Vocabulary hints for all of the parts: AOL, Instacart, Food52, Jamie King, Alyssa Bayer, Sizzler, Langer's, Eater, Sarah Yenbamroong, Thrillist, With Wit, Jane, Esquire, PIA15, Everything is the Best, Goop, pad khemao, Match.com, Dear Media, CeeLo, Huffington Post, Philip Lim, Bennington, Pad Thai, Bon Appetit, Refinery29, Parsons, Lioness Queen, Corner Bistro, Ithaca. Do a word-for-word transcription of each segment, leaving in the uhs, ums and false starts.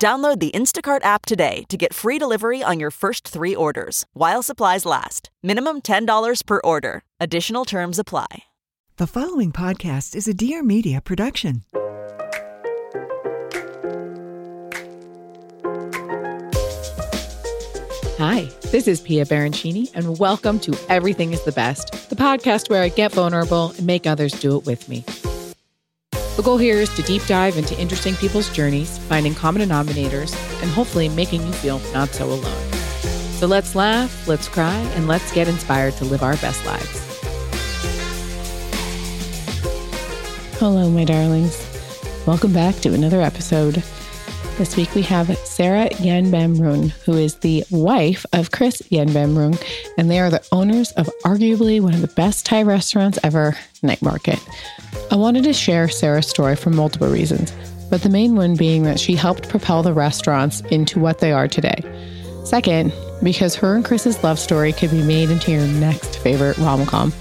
Download the Instacart app today to get free delivery on your first three orders, while supplies last. Minimum ten dollars per order. Additional terms apply. The following podcast is a Dear Media production. Hi, this is Pia Barancini, and welcome to Everything is the Best, the podcast where I get vulnerable and make others do it with me. The goal here is to deep dive into interesting people's journeys, finding common denominators, and hopefully making you feel not so alone. So let's laugh, let's cry, and let's get inspired to live our best lives. Hello, my darlings. Welcome back to another episode. This week we have Sarah Yenbamroong, who is the wife of Chris Yenbamroong, and they are the owners of arguably one of the best Thai restaurants ever, Night Market. I wanted to share Sarah's story for multiple reasons, but the main one being that she helped propel the restaurants into what they are today. Second, because her and Chris's love story could be made into your next favorite rom-com.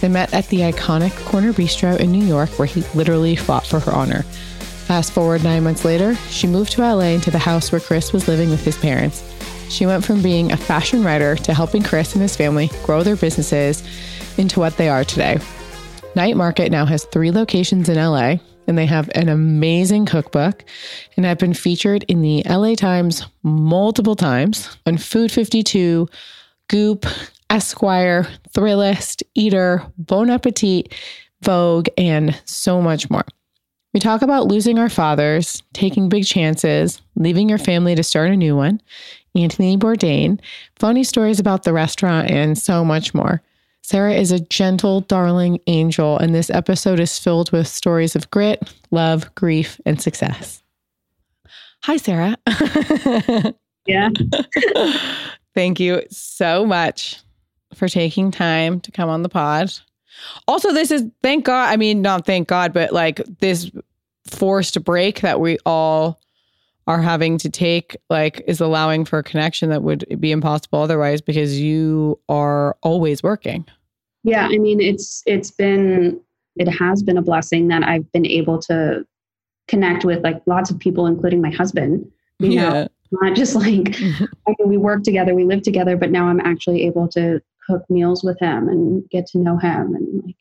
They met at the iconic Corner Bistro in New York, where he literally fought for her honor. Fast forward nine months later, she moved to L A into the house where Chris was living with his parents. She went from being a fashion writer to helping Chris and his family grow their businesses into what they are today. Night Market now has three locations in L A, and they have an amazing cookbook and have been featured in the L A Times multiple times on Food fifty-two, Goop, Esquire, Thrillist, Eater, Bon Appetit, Vogue, and so much more. We talk about losing our fathers, taking big chances, leaving your family to start a new one, Anthony Bourdain, funny stories about the restaurant, and so much more. Sarah is a gentle, darling angel, and this episode is filled with stories of grit, love, grief, and success. Hi, Sarah. Yeah. Thank you so much for taking time to come on the pod. Also, this is, thank God, I mean, not thank God, but like this forced break that we all are having to take, like, is allowing for a connection that would be impossible otherwise, because you are always working. Yeah, I mean, it's it's been, it has been a blessing that I've been able to connect with like lots of people, including my husband. You yeah. know, not just like, I mean, we work together, we live together, but now I'm actually able to cook meals with him and get to know him, and like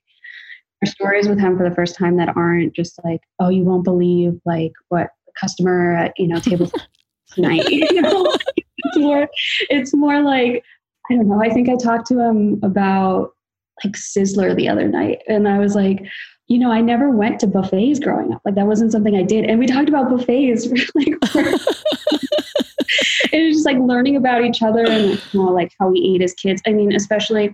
our stories with him for the first time that aren't just like, oh, you won't believe like what the customer at, you know, table tonight. You know, it's more, it's more like, I don't know. I think I talked to him about like Sizzler the other night, and I was like, you know, I never went to buffets growing up. Like that wasn't something I did. And we talked about buffets. For, like, for, it was just like learning about each other and you know, like how we ate as kids. I mean, especially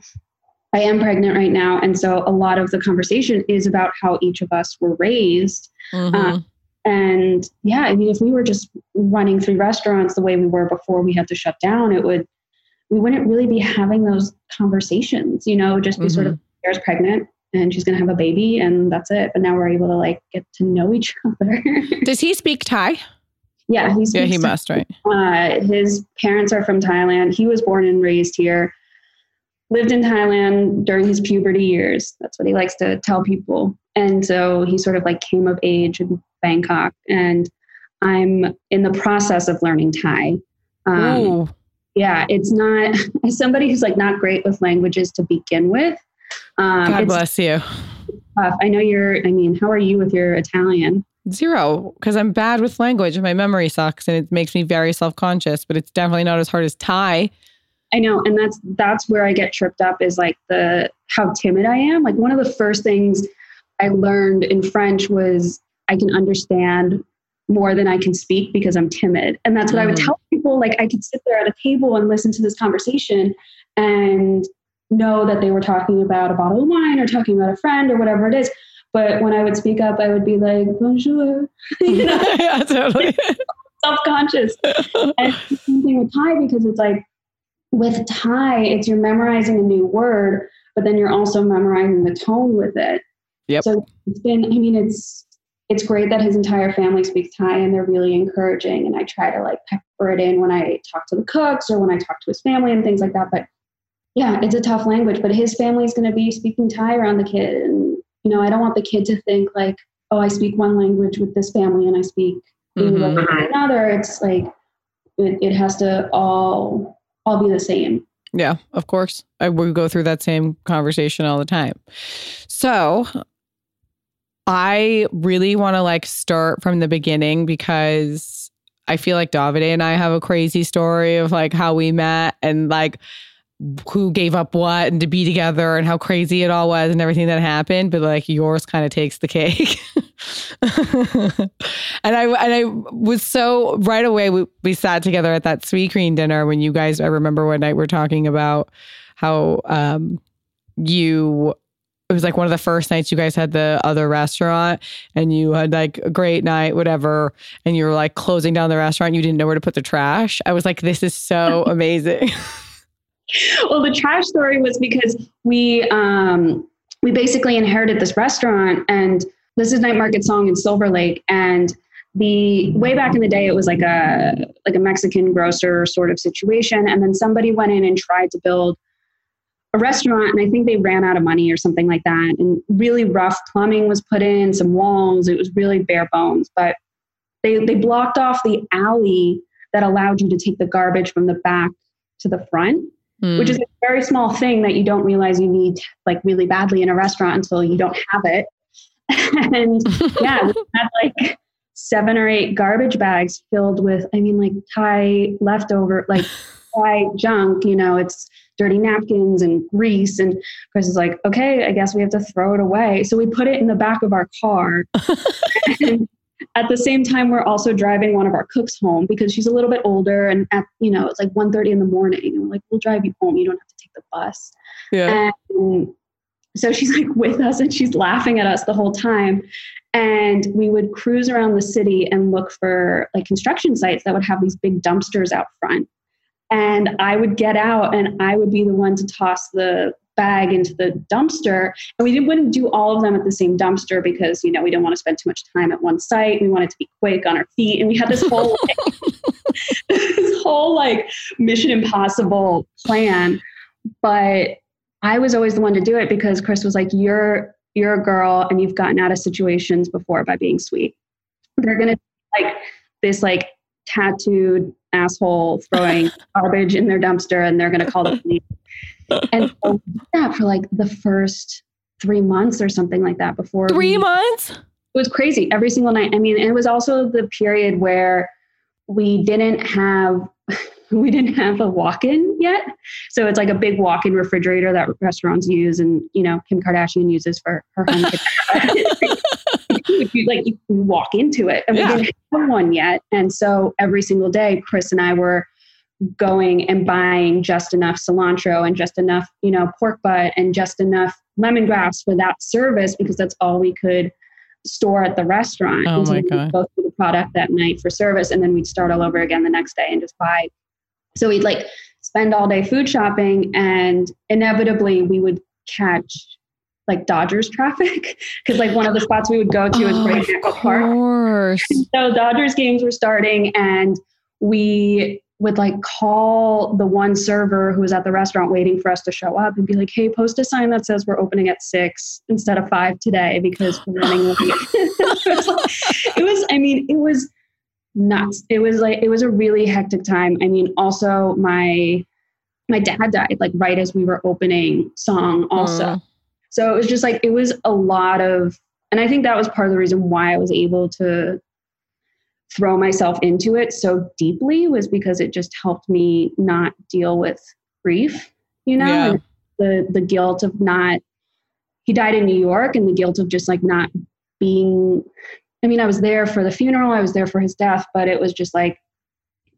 I am pregnant right now. And so a lot of the conversation is about how each of us were raised. Mm-hmm. Uh, and yeah, I mean, if we were just running three restaurants the way we were before we had to shut down, it would, we wouldn't really be having those conversations, you know, just be mm-hmm. sort of years pregnant. And she's going to have a baby and that's it. But now we're able to like get to know each other. Does he speak Thai? Yeah. He speaks yeah, he must, right? Uh, his parents are from Thailand. He was born and raised here. Lived in Thailand during his puberty years. That's what he likes to tell people. And so he sort of like came of age in Bangkok. And I'm in the process of learning Thai. Um, yeah, it's not, as somebody who's like not great with languages to begin with, Um, God bless you. Tough. I know you're, I mean, how are you with your Italian? Zero, because I'm bad with language and my memory sucks and it makes me very self-conscious, but it's definitely not as hard as Thai. I know. And that's, that's where I get tripped up is like the, how timid I am. Like one of the first things I learned in French was I can understand more than I can speak because I'm timid. And that's what mm. I would tell people. Like I could sit there at a table and listen to this conversation and know that they were talking about a bottle of wine or talking about a friend or whatever it is. But when I would speak up, I would be like, bonjour. You know? Yeah, totally. Self-conscious. And it's something with Thai because it's like, with Thai, it's you're memorizing a new word, but then you're also memorizing the tone with it. Yep. So it's been, I mean, it's it's great that his entire family speaks Thai and they're really encouraging. And I try to like pepper it in when I talk to the cooks or when I talk to his family and things like that. But yeah, it's a tough language, but his family's going to be speaking Thai around the kid. And, you know, I don't want the kid to think like, oh, I speak one language with this family and I speak mm-hmm. with another. It's like, it, it has to all... I'll be the same. Yeah, of course. I would go through that same conversation all the time. So I really want to like start from the beginning because I feel like Davide and I have a crazy story of like how we met and like who gave up what and to be together and how crazy it all was and everything that happened. But like yours kind of takes the cake. and I and I was so right away. We, we sat together at that sweet green dinner when you guys. I remember one night we were talking about how um, you. It was like one of the first nights you guys had the other restaurant, and you had like a great night, whatever. And you were like closing down the restaurant. And you didn't know where to put the trash. I was like, this is so amazing. Well, the trash story was because we um, we basically inherited this restaurant and. This is Night Market Song in Silver Lake. And the way back in the day, it was like a like a Mexican grocer sort of situation. And then somebody went in and tried to build a restaurant. And I think they ran out of money or something like that. And really rough plumbing was put in, some walls. It was really bare bones. But they they blocked off the alley that allowed you to take the garbage from the back to the front, mm. which is a very small thing that you don't realize you need like really badly in a restaurant until you don't have it. And yeah, we had like seven or eight garbage bags filled with, I mean, like Thai leftover, like Thai junk, you know, it's dirty napkins and grease. And Chris is like, okay, I guess we have to throw it away. So we put it in the back of our car. And at the same time, we're also driving one of our cooks home because she's a little bit older. And at, you know, it's like one thirty in the morning. And we're like, we'll drive you home. You don't have to take the bus. Yeah. And so she's like with us and she's laughing at us the whole time. And we would cruise around the city and look for like construction sites that would have these big dumpsters out front. And I would get out and I would be the one to toss the bag into the dumpster. And we didn't, wouldn't do all of them at the same dumpster because, you know, we didn't want to spend too much time at one site. We wanted to be quick on our feet. And we had this whole, this whole like Mission Impossible plan. But I was always the one to do it because Chris was like, you're, you're a girl and you've gotten out of situations before by being sweet. They're going to like this, like tattooed asshole throwing garbage in their dumpster and they're going to call the police. And so we did that for like the first three months or something like that before. Three we, months? It was crazy every single night. I mean, and it was also the period where we didn't have, we didn't have a walk-in yet. So it's like a big walk-in refrigerator that restaurants use. And, you know, Kim Kardashian uses for her home. you, like you walk into it and yeah. we didn't have one yet. And so every single day, Chris and I were going and buying just enough cilantro and just enough, you know, pork butt and just enough lemongrass for that service because that's all we could store at the restaurant. Oh my God. We'd go through the product that night for service. And then we'd start all over again the next day and just buy. So we'd like spend all day food shopping and inevitably we would catch like Dodgers traffic because like one of the spots we would go to is right near the park. So Dodgers games were starting and we would like call the one server who was at the restaurant waiting for us to show up and be like, hey, post a sign that says we're opening at six instead of five today because we're running late. it, was like, it was, I mean, it was nuts. It was like, it was a really hectic time. I mean, also my, my dad died like right as we were opening Song also. Mm. So it was just like, it was a lot of, And I think that was part of the reason why I was able to throw myself into it so deeply, was because it just helped me not deal with grief, you know, yeah. the the guilt of not, he died in New York, and the guilt of just like not being, I mean, I was there for the funeral, I was there for his death, but it was just like,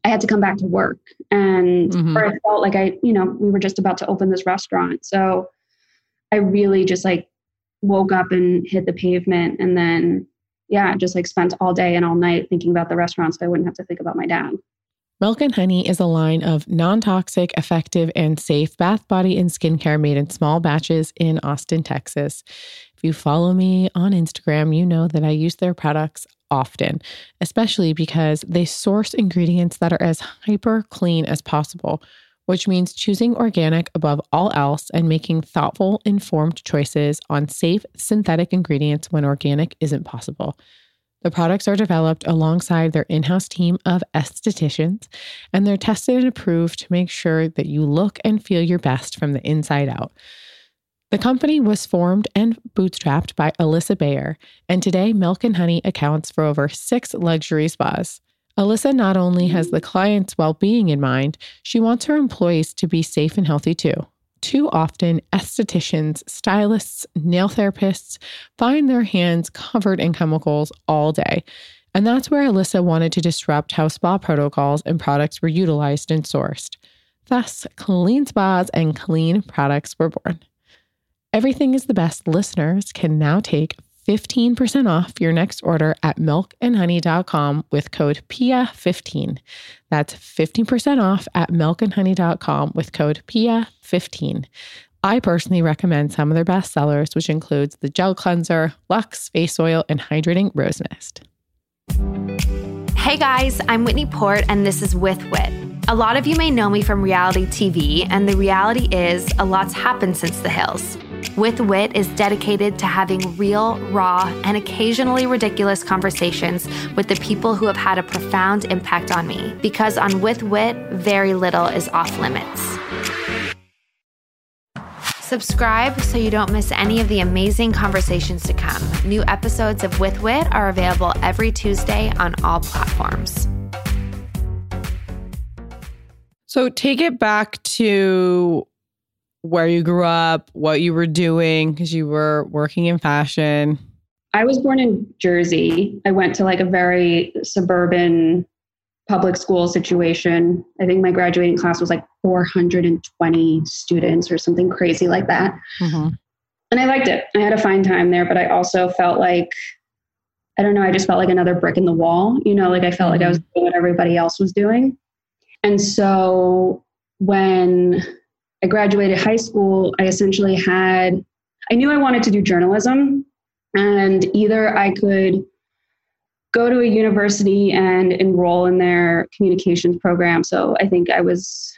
I had to come back to work, and mm-hmm. or I felt like I, you know, we were just about to open this restaurant. So I really just like woke up and hit the pavement, and then, yeah, just like spent all day and all night thinking about the restaurant so I wouldn't have to think about my dad. Milk and Honey is a line of non-toxic, effective, and safe bath, body, and skincare made in small batches in Austin, Texas. If you follow me on Instagram, you know that I use their products often, especially because they source ingredients that are as hyper clean as possible, which means choosing organic above all else and making thoughtful, informed choices on safe, synthetic ingredients when organic isn't possible. The products are developed alongside their in-house team of estheticians, and they're tested and approved to make sure that you look and feel your best from the inside out. The company was formed and bootstrapped by Alyssa Bayer, and today Milk and Honey accounts for over six luxury spas. Alyssa not only has the client's well-being in mind, she wants her employees to be safe and healthy too. Too often, estheticians, stylists, nail therapists find their hands covered in chemicals all day. And that's where Alyssa wanted to disrupt how spa protocols and products were utilized and sourced. Thus, clean spas and clean products were born. Everything is the Best listeners can now take fifteen percent off your next order at milk and honey dot com with code P I A fifteen. That's fifteen percent off at milk and honey dot com with code P I A fifteen. I personally recommend some of their best sellers, which includes the Gel Cleanser, Luxe Face Oil, and Hydrating Rose Mist. Hey guys, I'm Whitney Port, and this is With Wit. A lot of you may know me from reality T V, and the reality is a lot's happened since The Hills. With Wit is dedicated to having real, raw, and occasionally ridiculous conversations with the people who have had a profound impact on me. Because on With Wit, very little is off limits. Subscribe so you don't miss any of the amazing conversations to come. New episodes of With Wit are available every Tuesday on all platforms. So take it back to where you grew up, what you were doing, because you were working in fashion. I was born in Jersey. I went to like a very suburban public school situation. I think my graduating class was like four hundred twenty students or something crazy like that. Mm-hmm. And I liked it. I had a fine time there, but I also felt like, I don't know, I just felt like another brick in the wall. You know, like I felt mm-hmm. like I was doing what everybody else was doing. And so when I graduated high school, I essentially had, I knew I wanted to do journalism, and either I could go to a university and enroll in their communications program. So I think I was,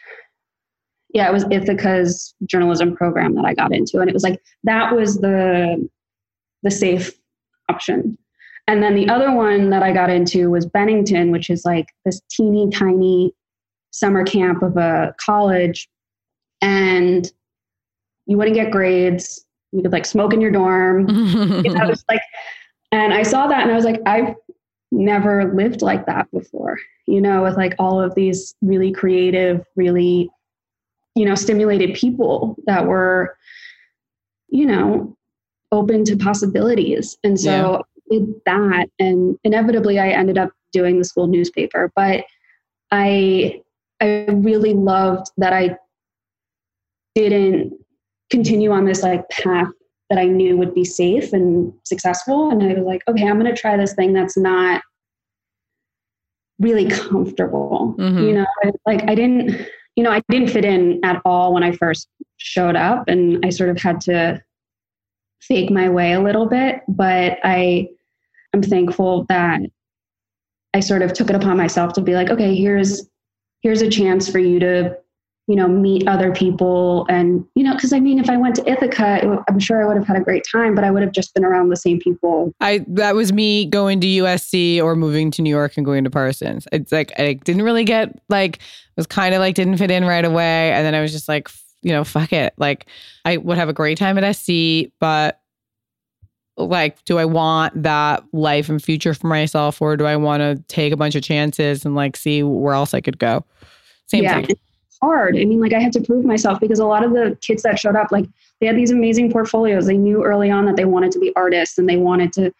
yeah, it was Ithaca's journalism program that I got into. And it was like, that was the, the safe option. And then the other one that I got into was Bennington, which is like this teeny tiny summer camp of a college. And you wouldn't get grades. You could like smoke in your dorm. You know, was like, and I saw that and I was like, I've never lived like that before, you know, with like all of these really creative, really, you know, stimulated people that were, you know, open to possibilities. And so yeah. I did that. And inevitably I ended up doing the school newspaper, but I, I really loved that I didn't continue on this like path that I knew would be safe and successful. And I was like, okay, I'm going to try this thing that's not really comfortable. Mm-hmm. You know, like I didn't, you know, I didn't fit in at all when I first showed up, and I sort of had to fake my way a little bit, but I am thankful that I sort of took it upon myself to be like, okay, here's, here's a chance for you to, you know, meet other people. And, you know, because I mean, if I went to Ithaca, it, I'm sure I would have had a great time, but I would have just been around the same people. I That was me going to U S C or moving to New York and going to Parsons. It's like, I didn't really get, like, was kind of like, didn't fit in right away. And then I was just like, you know, fuck it. Like, I would have a great time at S C, but like, do I want that life and future for myself, or do I want to take a bunch of chances and like see where else I could go? Same yeah, thing. It's hard. I mean, like I had to prove myself because a lot of the kids that showed up, like they had these amazing portfolios. They knew early on that they wanted to be artists and they wanted to,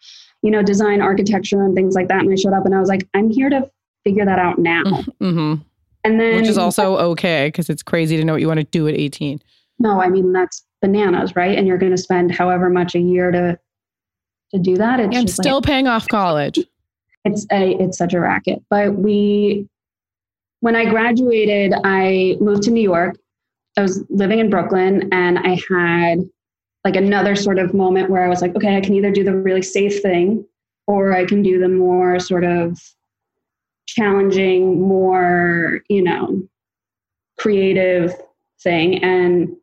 you know, design architecture and things like that. And I showed up and I was like, I'm here to figure that out now. Mm-hmm. And then, which is also okay because it's crazy to know what you want to do at eighteen. No, I mean, that's bananas, right? And you're going to spend however much a year to to do that. It's and still like, paying off college. It's a it's such a racket. But we, when I graduated, I moved to New York. I was living in Brooklyn and I had like another sort of moment where I was like, okay, I can either do the really safe thing or I can do the more sort of challenging, more, you know, creative thing. And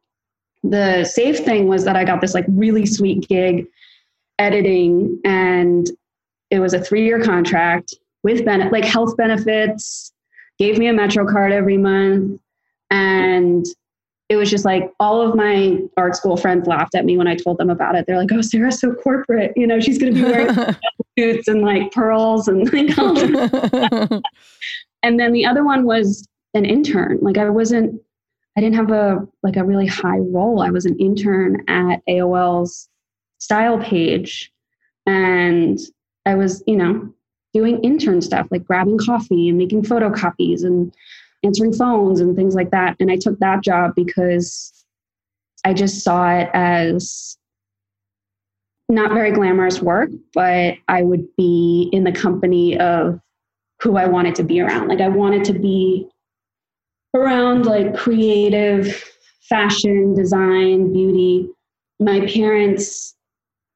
the safe thing was that I got this like really sweet gig editing, and it was a three-year contract with ben- like health benefits, gave me a Metro card every month. And it was just like all of my art school friends laughed at me when I told them about it. They're like, oh, Sarah's so corporate. You know, she's going to be wearing suits and like pearls and like all that. And then the other one was an intern. Like I wasn't, I didn't have a, like a really high role. I was an intern at A O L's style page. And I was, you know, doing intern stuff, like grabbing coffee and making photocopies and answering phones and things like that. And I took that job because I just saw it as not very glamorous work, but I would be in the company of who I wanted to be around. Like I wanted to be around like creative fashion, design, beauty. My parents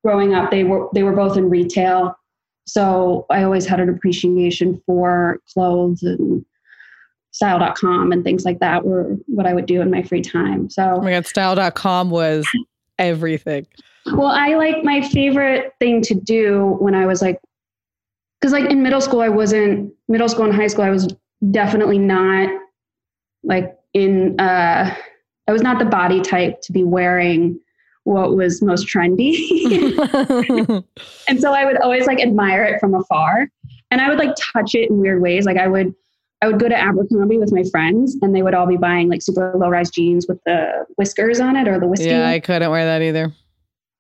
growing up, they were, they were both in retail. So I always had an appreciation for clothes, and style dot com and things like that were what I would do in my free time. So oh my God, style dot com was everything. Well, I like my favorite thing to do when I was like, because like in middle school, I wasn't middle school and high school. I was definitely not like in, uh, I was not the body type to be wearing what was most trendy. And so I would always like admire it from afar, and I would like touch it in weird ways. Like I would, I would go to Abercrombie with my friends and they would all be buying like super low-rise jeans with the whiskers on it or the whiskey. Yeah, I couldn't wear that either.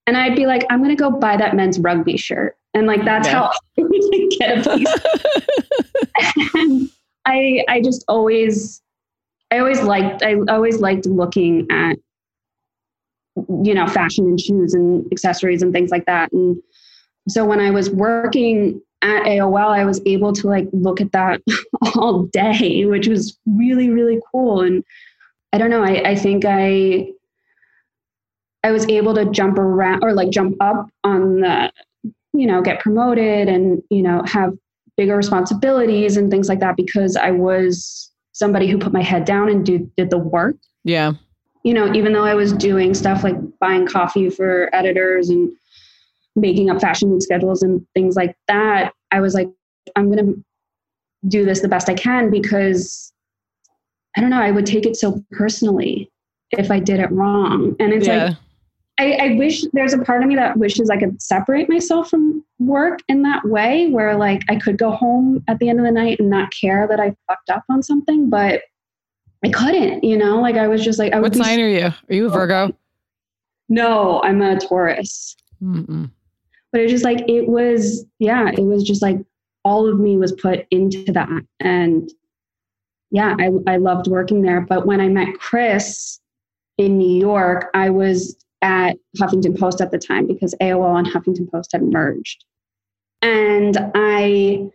And I'd be like, I'm going to go buy that men's rugby shirt. And like, that's yeah. how I would get a piece. And I, I just always, I always liked, I always liked looking at, you know, fashion and shoes and accessories and things like that. And so when I was working at A O L, I was able to like look at that all day, which was really, really cool. And I don't know, I, I think I I was able to jump around or like jump up on the, you know, get promoted and, you know, have bigger responsibilities and things like that because I was somebody who put my head down and do, did the work. Yeah. You know, even though I was doing stuff like buying coffee for editors and making up fashion week schedules and things like that, I was like, I'm going to do this the best I can because I don't know, I would take it so personally if I did it wrong. And it's yeah. like, I, I wish there's a part of me that wishes I could separate myself from work in that way where like I could go home at the end of the night and not care that I fucked up on something, but I couldn't, you know, like I was just like, I would what sign be- are you? Are you a Virgo? No, I'm a Taurus. Mm-mm. But it was just like, it was, yeah, it was just like all of me was put into that. And yeah, I, I loved working there. But when I met Chris in New York, I was at Huffington Post at the time because A O L and Huffington Post had merged. And I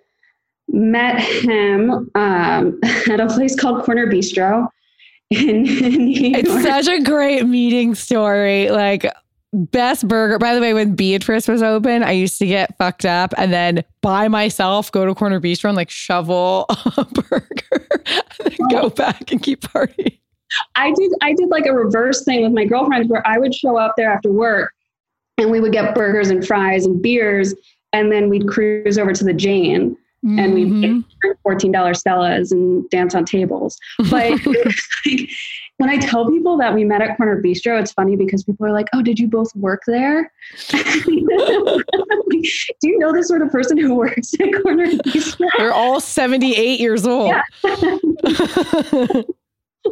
met him um, at a place called Corner Bistro in, in New York. It's such a great meeting story. Like, best burger. By the way, when Beatrice was open, I used to get fucked up and then by myself go to Corner Bistro and like shovel a burger and then go back and keep partying. I did I did like a reverse thing with my girlfriends where I would show up there after work and we would get burgers and fries and beers and then we'd cruise over to the Jane mm-hmm. and we'd get fourteen dollar Stellas and dance on tables. But it was like, When I tell people that we met at Corner Bistro, it's funny because people are like, oh, did you both work there? Do you know the sort of person who works at Corner Bistro? They're all seventy-eight years old. Yeah.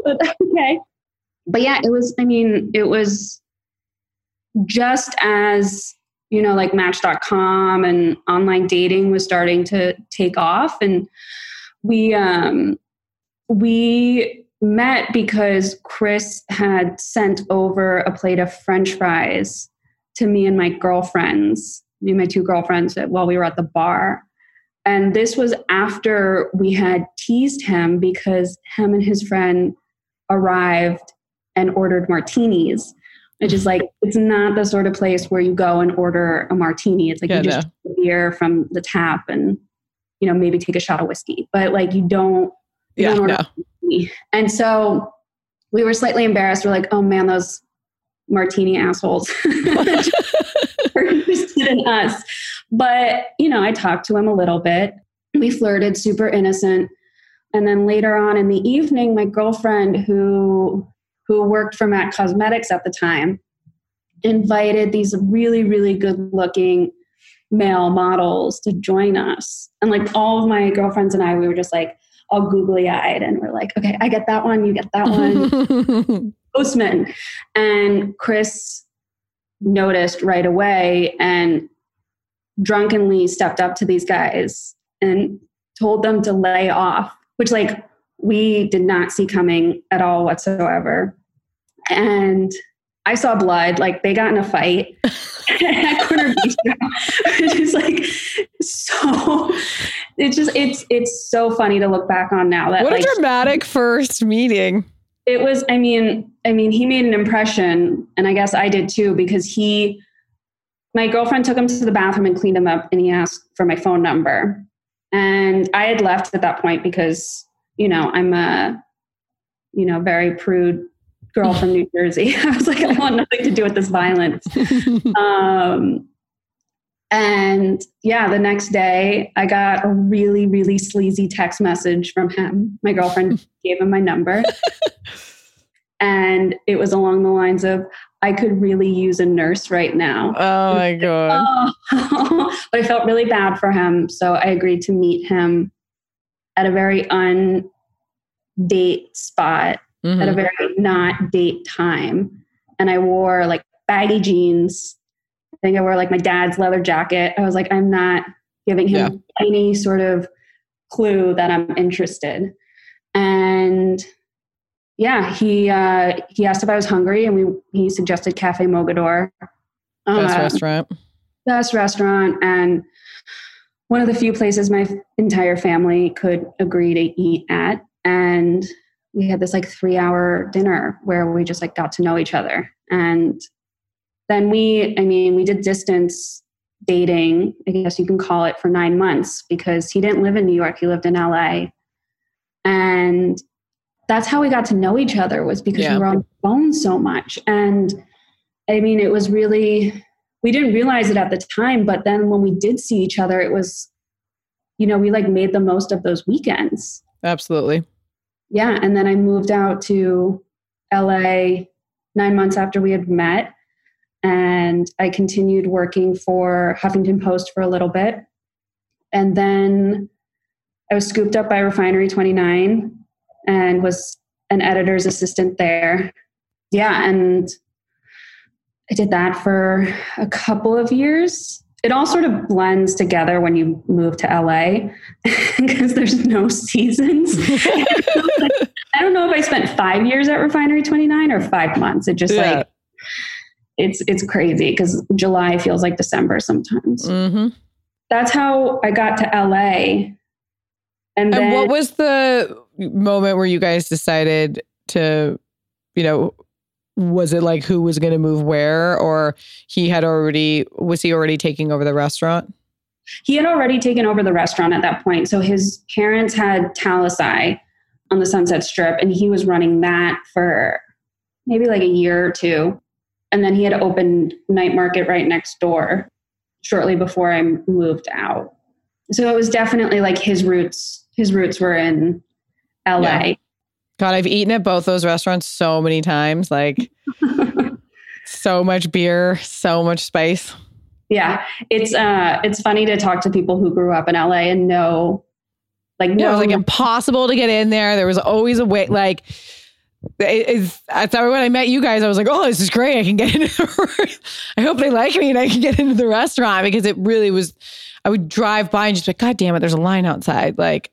But, okay. But yeah, it was, I mean, it was just as, you know, like match dot com and online dating was starting to take off. And we, um, we met because Chris had sent over a plate of French fries to me and my girlfriends, me and my two girlfriends while we were at the bar. And this was after we had teased him because him and his friend arrived and ordered martinis, which is like, it's not the sort of place where you go and order a martini. It's like yeah, you just no. beer from the tap and, you know, maybe take a shot of whiskey, but like you don't, you yeah, don't order no. martini. And so we were slightly embarrassed. We're like, oh man, those martini assholes are interested in us. But, you know, I talked to him a little bit. We flirted, super innocent. And then later on in the evening, my girlfriend who who worked for M A C Cosmetics at the time invited these really, really good looking male models to join us. And like all of my girlfriends and I, we were just like all googly eyed and we're like, okay, I get that one. You get that one. Postman. And Chris noticed right away and drunkenly stepped up to these guys and told them to lay off, which like we did not see coming at all whatsoever. And I saw blood, like they got in a fight at Corner Bistro, which is like, so it's just, it's, it's so funny to look back on now. That what like, a dramatic first meeting. It was, I mean, I mean, he made an impression and I guess I did too, because he, my girlfriend took him to the bathroom and cleaned him up and he asked for my phone number. And I had left at that point because, you know, I'm a, you know, very prude girl from New Jersey. I was like, I want nothing to do with this violence. um, and yeah, the next day I got a really, really sleazy text message from him. My girlfriend gave him my number. And it was along the lines of, I could really use a nurse right now. Oh my God. Oh. But I felt really bad for him. So I agreed to meet him at a very un-date spot, mm-hmm. at a very not date time. And I wore like baggy jeans. I think I wore like my dad's leather jacket. I was like, I'm not giving him yeah. any sort of clue that I'm interested. And yeah, he uh, he asked if I was hungry, and we he suggested Cafe Mogador. Um, best restaurant. Best restaurant, and one of the few places my entire family could agree to eat at. And we had this like three-hour dinner where we just like got to know each other. And then we, I mean, we did distance dating, I guess you can call it, for nine months because he didn't live in New York. He lived in L A. And that's how we got to know each other, was because yeah. we were on the phone so much. And I mean, it was really, we didn't realize it at the time, but then when we did see each other, it was, you know, we like made the most of those weekends. Absolutely. Yeah. And then I moved out to L A nine months after we had met, and I continued working for Huffington Post for a little bit. And then I was scooped up by Refinery twenty-nine and was an editor's assistant there. Yeah. And I did that for a couple of years. It all sort of blends together when you move to L A because there's no seasons. I don't know if I spent five years at Refinery twenty-nine or five months. It just yeah. like, it's, it's crazy because July feels like December sometimes. Mm-hmm. That's how I got to L A. And, and then, what was the moment where you guys decided to, you know, was it like who was going to move where, or he had already, was he already taking over the restaurant? He had already taken over the restaurant at that point. So his parents had Talisai on the Sunset Strip, and he was running that for maybe like a year or two. And then he had opened Night Market right next door shortly before I moved out. So it was definitely like his roots, his roots were in L A. Yeah. God, I've eaten at both those restaurants so many times. Like so much beer, so much spice. Yeah. It's, uh, it's funny to talk to people who grew up in L A and know, like, no, yeah, it was like impossible to get in there. There was always a wait. Like, it's, I thought when I met you guys, I was like, oh, this is great. I can get into the I hope they like me and I can get into the restaurant, because it really was, I would drive by and just be like, God damn it, there's a line outside. Like,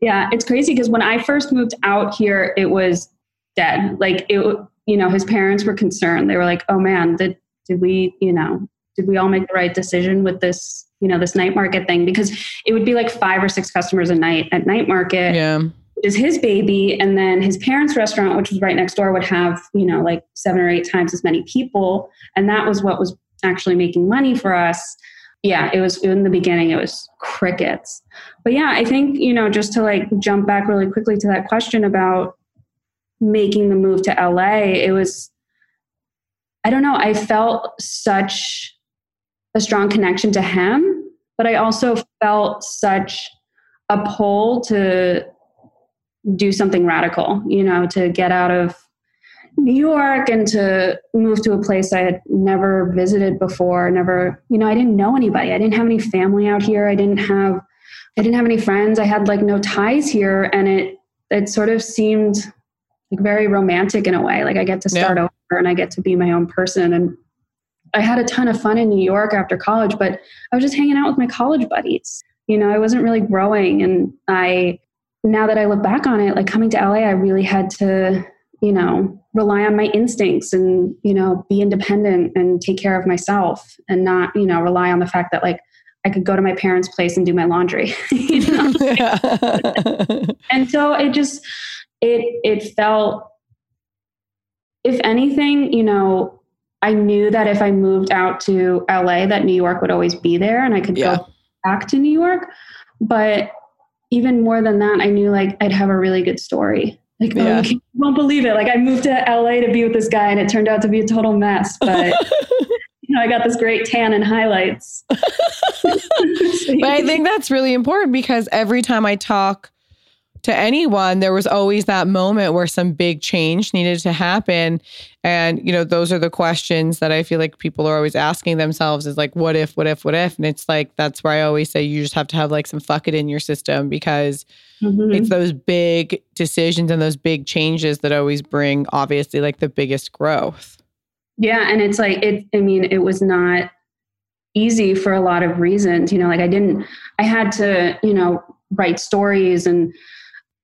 yeah, it's crazy. Cause when I first moved out here, it was dead. Like it, you know, his parents were concerned. They were like, oh man, did, did we, you know, did we all make the right decision with this, you know, this night market thing? Because it would be like five or six customers a night at night market. Yeah. Is his baby, and then his parents' restaurant, which was right next door, would have, you know, like seven or eight times as many people, and that was what was actually making money for us. Yeah, it was in the beginning, it was crickets. But yeah, I think, you know, just to like jump back really quickly to that question about making the move to L A, it was, I don't know, I felt such a strong connection to him, but I also felt such a pull to do something radical, you know, to get out of New York and to move to a place I had never visited before. Never, you know, I didn't know anybody. I didn't have any family out here. I didn't have, I didn't have any friends. I had like no ties here. And it, it sort of seemed like very romantic in a way. Like I get to start yeah. over and I get to be my own person. And I had a ton of fun in New York after college, but I was just hanging out with my college buddies. You know, I wasn't really growing. And I, now that I look back on it, like coming to L A, I really had to, you know, rely on my instincts and, you know, be independent and take care of myself and not, you know, rely on the fact that like I could go to my parents' place and do my laundry. You know? Yeah. And so it just, it, it felt, if anything, you know, I knew that if I moved out to L A that New York would always be there and I could yeah. go back to New York. But even more than that, I knew like I'd have a really good story. Like, yeah. oh, you won't believe it. Like I moved to L A to be with this guy and it turned out to be a total mess, but you know, I got this great tan and highlights. But I think that's really important because every time I talk to anyone, there was always that moment where some big change needed to happen. And, you know, those are the questions that I feel like people are always asking themselves is like, what if, what if, what if? And it's like, that's where I always say you just have to have like some fuck it in your system because mm-hmm. it's those big decisions and those big changes that always bring, obviously, like the biggest growth. Yeah. And it's like, it. I mean, it was not easy for a lot of reasons. You know, like I didn't, I had to, you know, write stories and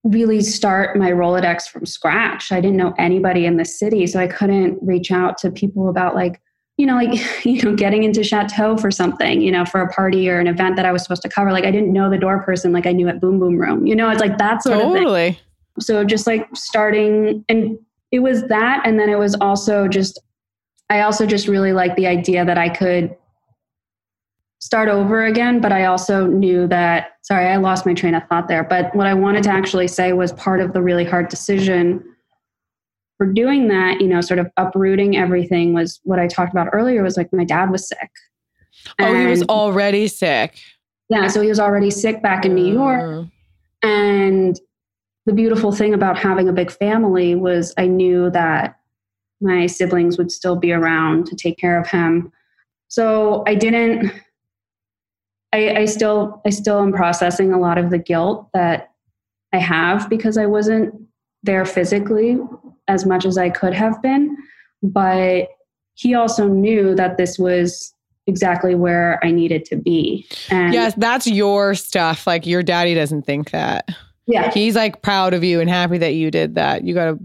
really start my Rolodex from scratch. I didn't know anybody in the city, so I couldn't reach out to people about like, you know, like, you know, getting into Chateau for something, you know, for a party or an event that I was supposed to cover. Like I didn't know the door person like I knew at Boom Boom Room, you know, it's like that sort totally. of thing. So just like starting, and it was that. And then it was also just, I also just really liked the idea that I could start over again, but I also knew that, sorry, I lost my train of thought there. But what I wanted to actually say was part of the really hard decision for doing that, you know, sort of uprooting everything was what I talked about earlier was like my dad was sick. And, oh, he was already sick. Yeah. So he was already sick back in New York. And the beautiful thing about having a big family was I knew that my siblings would still be around to take care of him. So I didn't, I, I still, I still am processing a lot of the guilt that I have because I wasn't there physically as much as I could have been, but he also knew that this was exactly where I needed to be. And yes, that's your stuff. Like your daddy doesn't think that. Yeah. He's like proud of you and happy that you did that. You got to,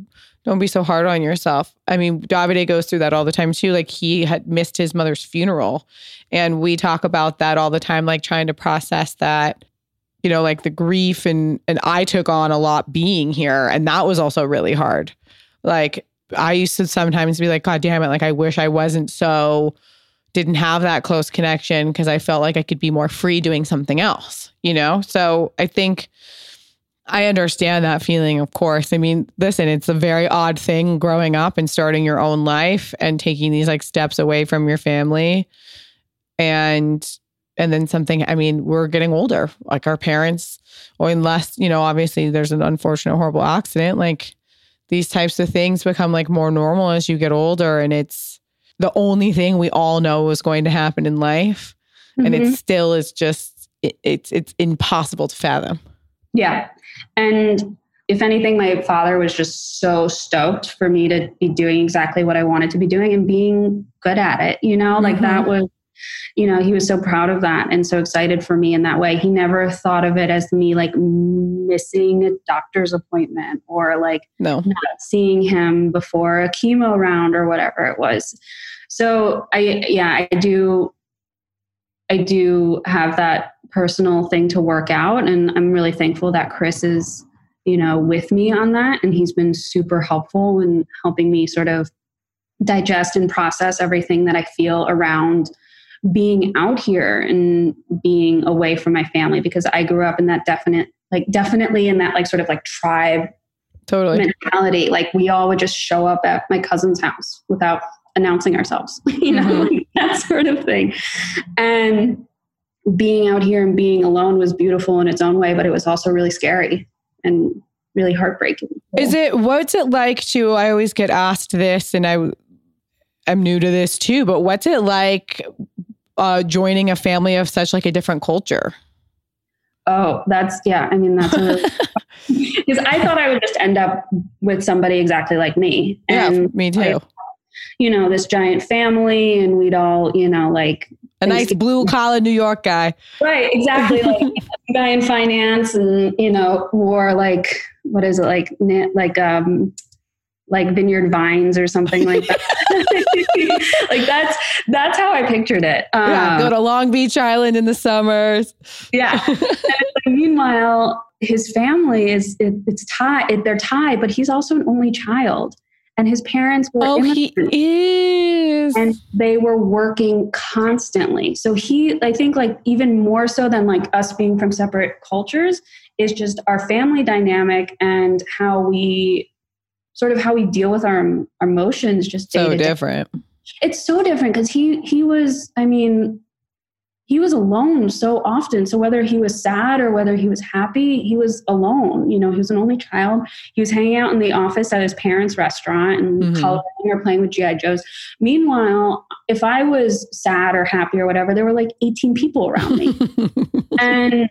don't be so hard on yourself. I mean, Davide goes through that all the time too. Like he had missed his mother's funeral. And we talk about that all the time, like trying to process that, you know, like the grief and, and I took on a lot being here. And that was also really hard. Like I used to sometimes be like, God damn it. Like I wish I wasn't so, didn't have that close connection because I felt like I could be more free doing something else, you know? So I think I understand that feeling, of course. I mean, listen, it's a very odd thing growing up and starting your own life and taking these like steps away from your family. And, and then something, I mean, we're getting older, like our parents, or unless, you know, obviously there's an unfortunate, horrible accident, like these types of things become like more normal as you get older. And it's the only thing we all know is going to happen in life. Mm-hmm. And it still is just, it, it's, it's impossible to fathom. Yeah. And if anything, my father was just so stoked for me to be doing exactly what I wanted to be doing and being good at it, you know, like mm-hmm. that was, you know, he was so proud of that and so excited for me in that way. He never thought of it as me like missing a doctor's appointment or like no. not seeing him before a chemo round or whatever it was. So I, yeah, I do, I do have that personal thing to work out. And I'm really thankful that Chris is, you know, with me on that. And he's been super helpful in helping me sort of digest and process everything that I feel around being out here and being away from my family, because I grew up in that definite, like definitely in that like sort of like tribe totally. mentality. Like we all would just show up at my cousin's house without announcing ourselves, you know, mm-hmm. like that sort of thing. And being out here and being alone was beautiful in its own way, but it was also really scary and really heartbreaking. Is it, what's it like to, I always get asked this and I, I'm new to this too, but what's it like uh, joining a family of such like a different culture? Oh, that's, yeah. I mean, that's really, because I thought I would just end up with somebody exactly like me. And yeah, me too. I, you know, this giant family and we'd all, you know, like a nice blue collar New York guy. Right. Exactly. Like a guy in finance and, you know, wore like, what is it? Like, like, um, like vineyard vines or something like that. Like that's, that's how I pictured it. Um, yeah, go to Long Beach Island in the summers. Yeah. And like, meanwhile, his family is, it, it's Thai, it, they're Thai, but he's also an only child. And his parents were oh, he is. And they were working constantly. So he, I think like even more so than like us being from separate cultures is just our family dynamic and how we sort of how we deal with our, our emotions just so day to different. Day. It's so different because he, he was, I mean, he was alone so often. So whether he was sad or whether he was happy, he was alone. You know, he was an only child. He was hanging out in the office at his parents' restaurant and mm-hmm. coloring or playing with G I Joes. Meanwhile, if I was sad or happy or whatever, there were like eighteen people around me. And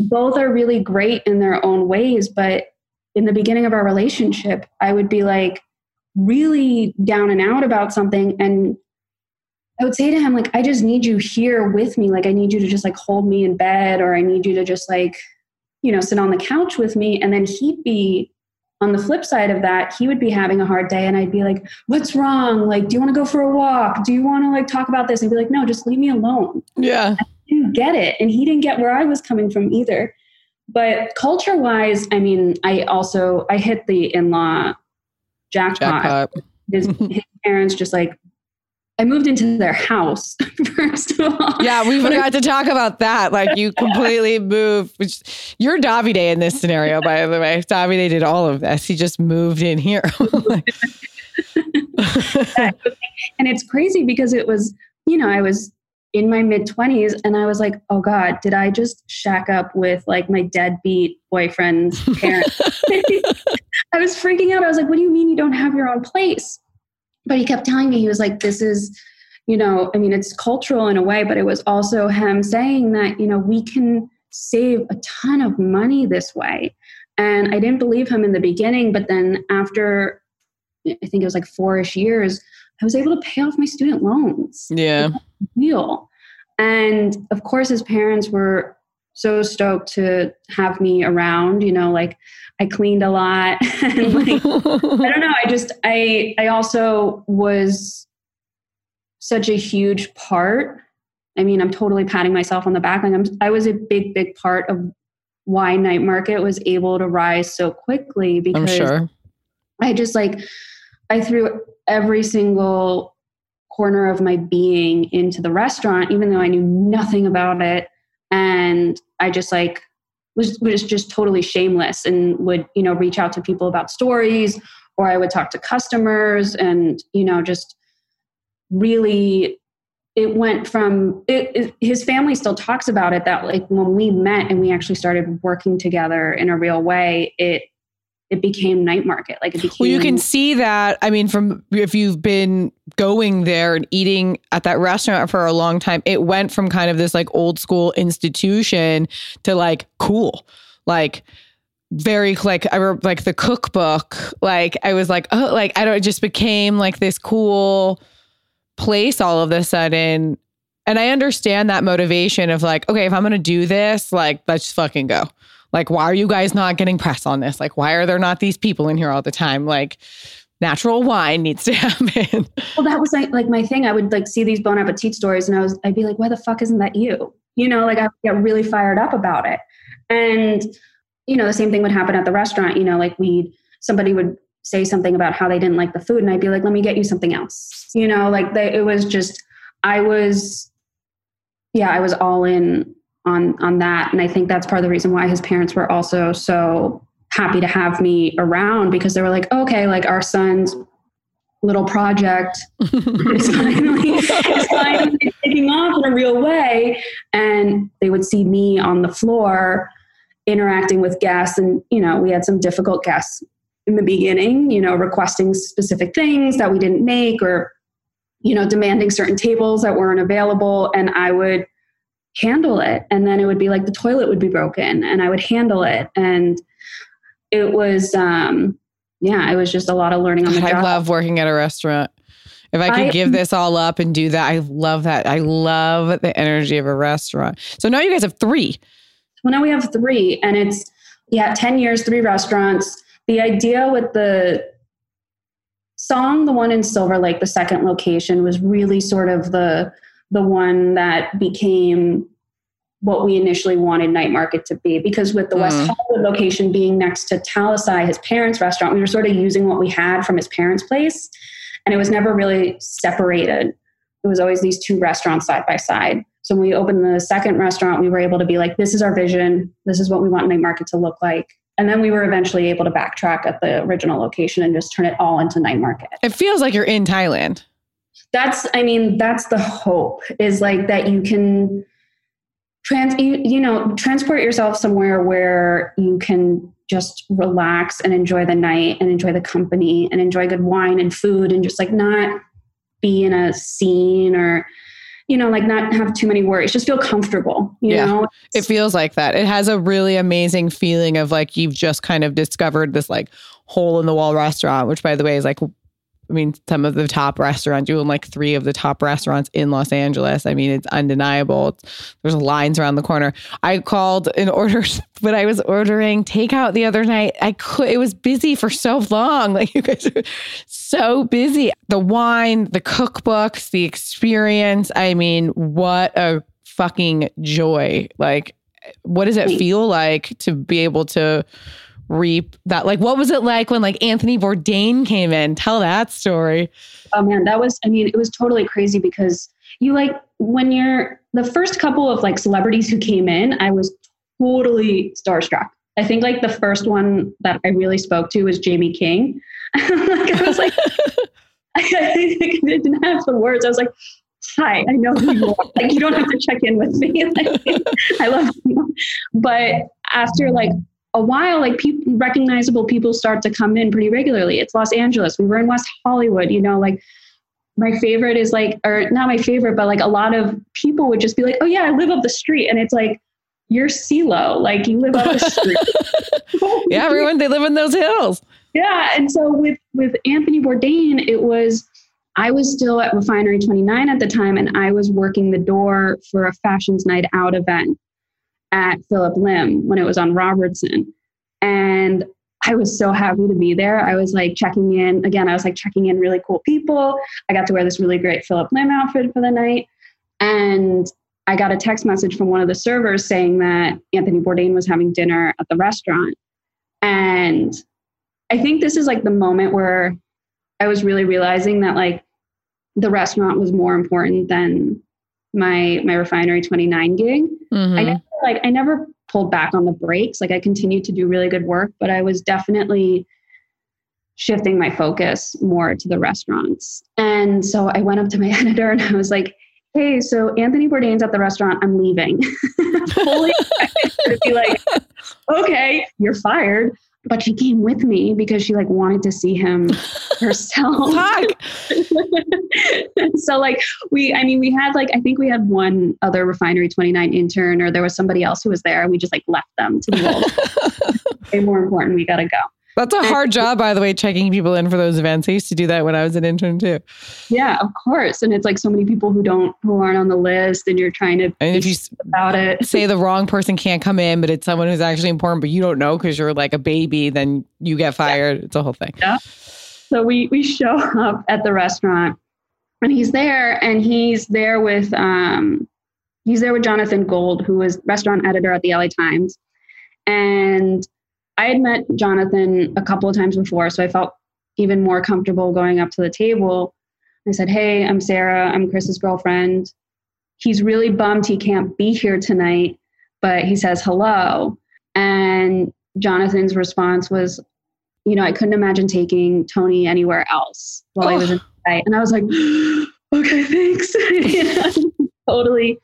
both are really great in their own ways. But in the beginning of our relationship, I would be like really down and out about something. And I would say to him, like, I just need you here with me. Like, I need you to just like hold me in bed, or I need you to just like, you know, sit on the couch with me. And then he'd be on the flip side of that. He would be having a hard day and I'd be like, what's wrong? Like, do you want to go for a walk? Do you want to like talk about this? And he'd be like, no, just leave me alone. Yeah. I didn't get it. And he didn't get where I was coming from either. But culture wise, I mean, I also, I hit the in-law jackpot. jackpot. His, his parents just like, I moved into their house, first of all. Yeah, we forgot to talk about that. Like, you completely moved. Which, you're Davide in this scenario, by the way. Davide did all of this. He just moved in here. Like, and it's crazy because it was, you know, I was in my mid-twenties and I was like, oh God, did I just shack up with like my deadbeat boyfriend's parents? I was freaking out. I was like, what do you mean you don't have your own place? But he kept telling me, he was like, this is, you know, I mean, it's cultural in a way, but it was also him saying that, you know, we can save a ton of money this way. And I didn't believe him in the beginning, but then after, I think it was like four-ish years, I was able to pay off my student loans. Yeah. Deal. And of course, his parents were so stoked to have me around, you know, like I cleaned a lot. And like, I don't know. I just, I, I also was such a huge part. I mean, I'm totally patting myself on the back. Like I'm, I was a big, big part of why Night Market was able to rise so quickly because I'm sure. I just like, I threw every single corner of my being into the restaurant, even though I knew nothing about it. And I just like was, was just totally shameless and would, you know, reach out to people about stories, or I would talk to customers and, you know, just really, it went from, it, it, his family still talks about it that like when we met and we actually started working together in a real way, it it became Night Market. Like it became. Well, you can see that. I mean, from if you've been going there and eating at that restaurant for a long time, it went from kind of this like old school institution to like cool, like very like I remember like the cookbook. Like I was like, oh, like I don't. It just became like this cool place all of a sudden. And I understand that motivation of like, okay, if I'm going to do this, like, let's fucking go. Like, why are you guys not getting press on this? Like, why are there not these people in here all the time? Like, natural wine needs to happen. Well, that was like, like my thing. I would like see these Bon Appetit stories and I was, I'd be like, why the fuck isn't that you? You know, like I would get really fired up about it. And, you know, the same thing would happen at the restaurant, you know, like we'd, somebody would say something about how they didn't like the food and I'd be like, let me get you something else. You know, like they, it was just, I was, yeah, I was all in on, on that. And I think that's part of the reason why his parents were also so happy to have me around because they were like, okay, like our son's little project is finally, is finally taking off in a real way. And they would see me on the floor interacting with guests. And, you know, we had some difficult guests in the beginning, you know, requesting specific things that we didn't make or, you know, demanding certain tables that weren't available. And I would handle it. And then it would be like the toilet would be broken and I would handle it. And it was, um, yeah, it was just a lot of learning on the job. I love working at a restaurant. If I could I, give this all up and do that, I love that. I love the energy of a restaurant. So now you guys have three. Well, now we have three and it's, yeah, ten years, three restaurants. The idea with the Song, the one in Silver Lake, the second location, was really sort of the the one that became what we initially wanted Night Market to be. Because with the mm. West Hollywood location being next to Talisai, his parents' restaurant, we were sort of using what we had from his parents' place. And it was never really separated. It was always these two restaurants side by side. So when we opened the second restaurant, we were able to be like, this is our vision. This is what we want Night Market to look like. And then we were eventually able to backtrack at the original location and just turn it all into Night Market. It feels like you're in Thailand. That's, I mean, that's the hope is like that you can, trans, you, you know, transport yourself somewhere where you can just relax and enjoy the night and enjoy the company and enjoy good wine and food and just like not be in a scene or, you know, like not have too many worries, just feel comfortable, you yeah. know? It feels like that. It has a really amazing feeling of like, you've just kind of discovered this like hole in the wall restaurant, which by the way is like, I mean, some of the top restaurants, you own like three of the top restaurants in Los Angeles. I mean, it's undeniable. It's, there's lines around the corner. I called and ordered, but I was ordering takeout the other night. I could, it was busy for so long. Like you guys are so busy. The wine, the cookbooks, the experience. I mean, what a fucking joy. Like, what does it feel like to be able to reap that? Like, what was it like when like Anthony Bourdain came in? Tell that story. Oh man, that was, I mean, it was totally crazy because you like, when you're the first couple of like celebrities who came in, I was totally starstruck. I think like the first one that I really spoke to was Jamie King. Like, I was like, I didn't have the words. I was like, hi, I know who you are. Like, you don't have to check in with me. Like, I love you. But after like a while, like people, recognizable people start to come in pretty regularly. It's Los Angeles. We were in West Hollywood, you know, like my favorite is like, or not my favorite, but like a lot of people would just be like, oh yeah, I live up the street. And it's like, you're CeeLo, like you live up the street. Yeah. Everyone, they live in those hills. Yeah. And so with, with Anthony Bourdain, it was, I was still at Refinery twenty-nine at the time. And I was working the door for a Fashions Night Out event at Philip Lim when it was on Robertson. And I was so happy to be there. I was like checking in again. I was like checking in really cool people. I got to wear this really great Philip Lim outfit for the night. And I got a text message from one of the servers saying that Anthony Bourdain was having dinner at the restaurant. And I think this is like the moment where I was really realizing that like the restaurant was more important than my, my Refinery twenty-nine gig. Mm-hmm. I never, like, I never pulled back on the brakes. Like I continued to do really good work, but I was definitely shifting my focus more to the restaurants. And so I went up to my editor and I was like, hey, so Anthony Bourdain's at the restaurant. I'm leaving. Fully, I'd be like, okay, you're fired. But she came with me because she like wanted to see him herself. So like we, I mean, we had like, I think we had one other Refinery twenty-nine intern, or there was somebody else who was there, and we just like left them to the world. Way more important, we got to go. That's a hard job, by the way, checking people in for those events. I used to do that when I was an intern too. Yeah, of course. And it's like so many people who don't, who aren't on the list, and you're trying to and if you about it. Say the wrong person can't come in, but it's someone who's actually important, but you don't know because you're like a baby, then you get fired. Yeah. It's a whole thing. Yeah. So we, we show up at the restaurant, and he's there and he's there with, um, he's there with Jonathan Gold, who was restaurant editor at the L A Times. And I had met Jonathan a couple of times before, so I felt even more comfortable going up to the table. I said, "Hey, I'm Sarah. I'm Chris's girlfriend. He's really bummed he can't be here tonight, but he says hello." And Jonathan's response was, "You know, I couldn't imagine taking Tony anywhere else while oh. I was in Hawaii." And I was like, "Okay, thanks." You know, totally,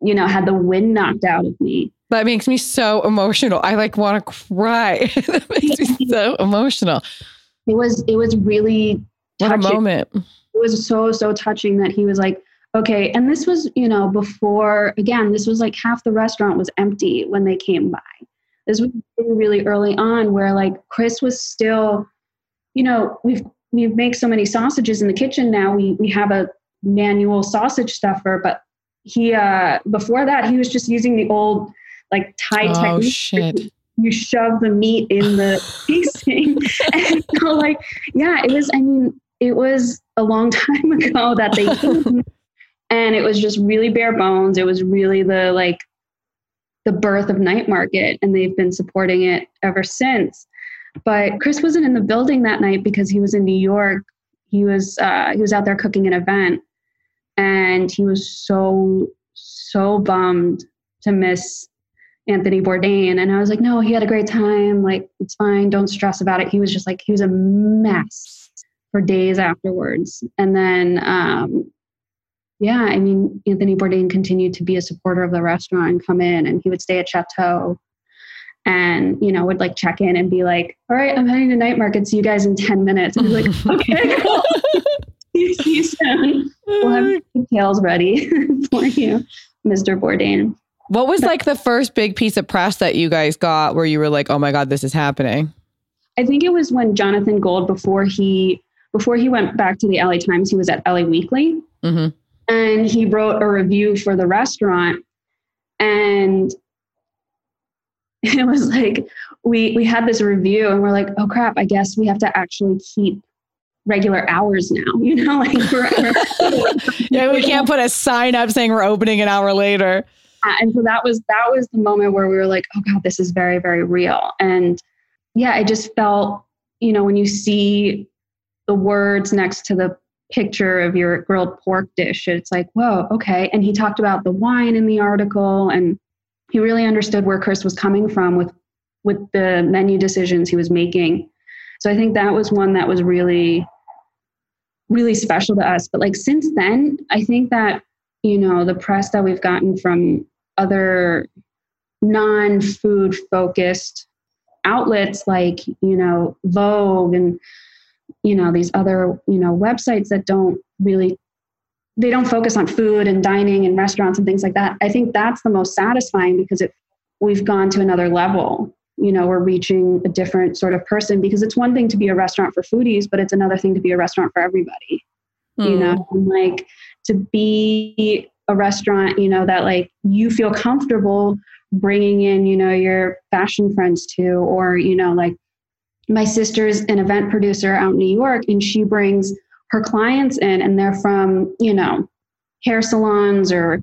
you know, had the wind knocked out of me. That makes me so emotional. I like want to cry. That makes me so emotional. It was, it was really touching. What a moment. It was so, so touching that he was like, okay. And this was, you know, before, again, this was like half the restaurant was empty when they came by. This was really early on where like Chris was still, you know, we've, we make so many sausages in the kitchen now. We, we have a manual sausage stuffer, but he, uh, before that he was just using the old, like Thai oh, technique. Shit. You shove the meat in the casing. And so like, yeah, it was, I mean, it was a long time ago that they came, and it was just really bare bones. It was really the, like the birth of Night Market, and they've been supporting it ever since. But Chris wasn't in the building that night because he was in New York. He was, uh, he was out there cooking an event, and he was so, so bummed to miss Anthony Bourdain. And I was like, no, he had a great time. Like, it's fine. Don't stress about it. He was just like, he was a mess for days afterwards. And then, um, yeah, I mean, Anthony Bourdain continued to be a supporter of the restaurant and come in, and he would stay at Chateau and, you know, would like check in and be like, all right, I'm heading to Night Market. See you guys in ten minutes. And he's like, okay, cool. See you soon. We'll have details ready for you, Mister Bourdain. What was like the first big piece of press that you guys got where you were like, oh my God, this is happening? I think it was when Jonathan Gold, before he, before he went back to the L A Times, he was at L A Weekly, mm-hmm. and he wrote a review for the restaurant. And it was like, we, we had this review and we're like, oh crap, I guess we have to actually keep regular hours now, you know, like we're, we're yeah, we can't put a sign up saying we're opening an hour later. And so that was, that was the moment where we were like, oh God, this is very, very real. And yeah, I just felt, you know, when you see the words next to the picture of your grilled pork dish, it's like, whoa, okay. And he talked about the wine in the article, and he really understood where Chris was coming from with, with the menu decisions he was making. So I think that was one that was really, really special to us. But like, since then, I think that, you know, the press that we've gotten from other non-food focused outlets like, you know, Vogue and, you know, these other, you know, websites that don't really, they don't focus on food and dining and restaurants and things like that. I think that's the most satisfying because it, we've gone to another level, you know, we're reaching a different sort of person, because it's one thing to be a restaurant for foodies, but it's another thing to be a restaurant for everybody, mm. you know, and like to be a restaurant, you know, that like you feel comfortable bringing in, you know, your fashion friends to, or, you know, like my sister's an event producer out in New York, and she brings her clients in, and they're from, you know, hair salons or,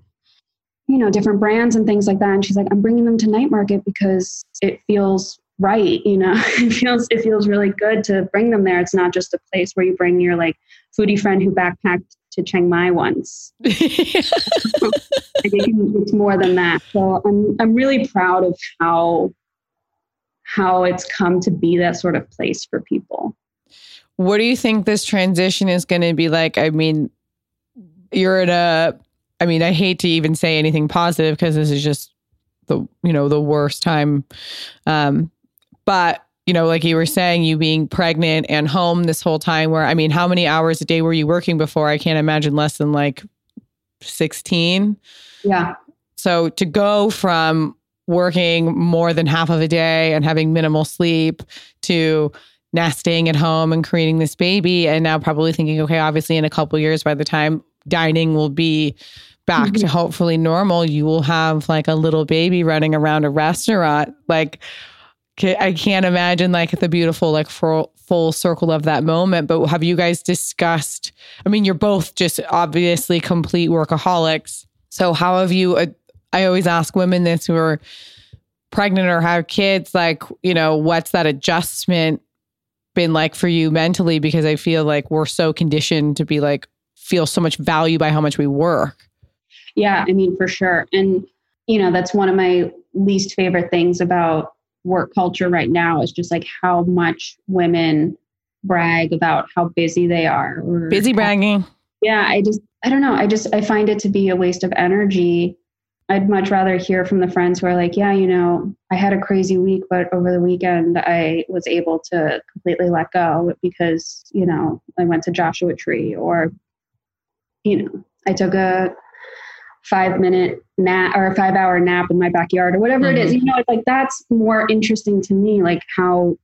you know, different brands and things like that. And she's like, I'm bringing them to Night Market because it feels right. You know, it feels, it feels really good to bring them there. It's not just a place where you bring your like foodie friend who backpacked to Chiang Mai once. I think it's more than that. So I'm I'm really proud of how how it's come to be that sort of place for people. What do you think this transition is going to be like? I mean, you're in a, I mean, I hate to even say anything positive because this is just the, you know, the worst time. Um, but you know, like you were saying, you being pregnant and home this whole time where, I mean, how many hours a day were you working before? I can't imagine less than like sixteen. Yeah. So to go from working more than half of a day and having minimal sleep to now staying at home and creating this baby and now probably thinking, okay, obviously in a couple of years, by the time dining will be back mm-hmm. to hopefully normal, you will have like a little baby running around a restaurant. Like I can't imagine like the beautiful, like full, full circle of that moment. But have you guys discussed, I mean, you're both just obviously complete workaholics. So how have you, uh, I always ask women this who are pregnant or have kids, like, you know, what's that adjustment been like for you mentally? Because I feel like we're so conditioned to be like, feel so much value by how much we work. Yeah, I mean, for sure. And, you know, that's one of my least favorite things about work culture right now is just like how much women brag about how busy they are. Or busy bragging. How, yeah, I just, I don't know. I just, I find it to be a waste of energy. I'd much rather hear from the friends who are like, yeah, you know, I had a crazy week, but over the weekend I was able to completely let go because, you know, I went to Joshua Tree or, you know, I took a five minute nap or a five hour nap in my backyard or whatever mm-hmm. it is, you know, it's like, that's more interesting to me, like how,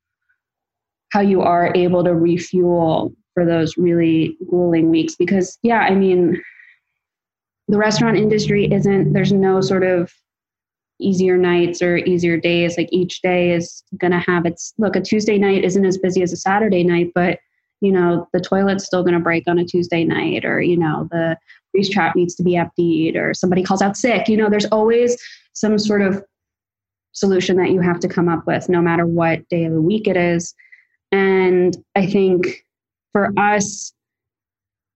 how you are able to refuel for those really grueling weeks. Because yeah, I mean, the restaurant industry isn't, there's no sort of easier nights or easier days. Like each day is going to have its, look, a Tuesday night isn't as busy as a Saturday night, but you know, the toilet's still going to break on a Tuesday night, or, you know, the grease trap needs to be emptied, or somebody calls out sick. You know, there's always some sort of solution that you have to come up with no matter what day of the week it is. And I think for us,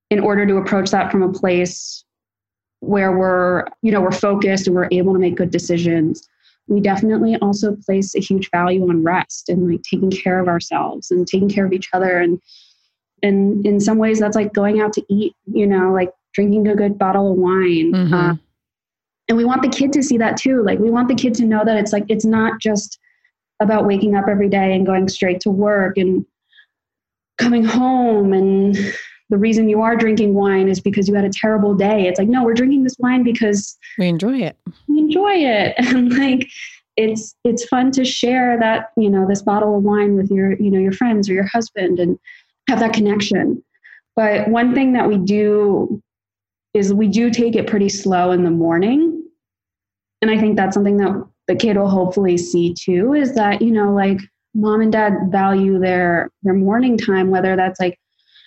in order to approach that from a place where we're, you know, we're focused and we're able to make good decisions, we definitely also place a huge value on rest and like taking care of ourselves and taking care of each other. And And in some ways that's like going out to eat, you know, like drinking a good bottle of wine. Mm-hmm. Uh, and we want the kid to see that too. Like we want the kid to know that it's like, it's not just about waking up every day and going straight to work and coming home. And the reason you are drinking wine is because you had a terrible day. It's like, no, we're drinking this wine because we enjoy it. We enjoy it. And like, it's, it's fun to share that, you know, this bottle of wine with your, you know, your friends or your husband and have that connection. But one thing that we do is we do take it pretty slow in the morning. And I think that's something that the kid will hopefully see too, is that, you know, like mom and dad value their, their morning time, whether that's like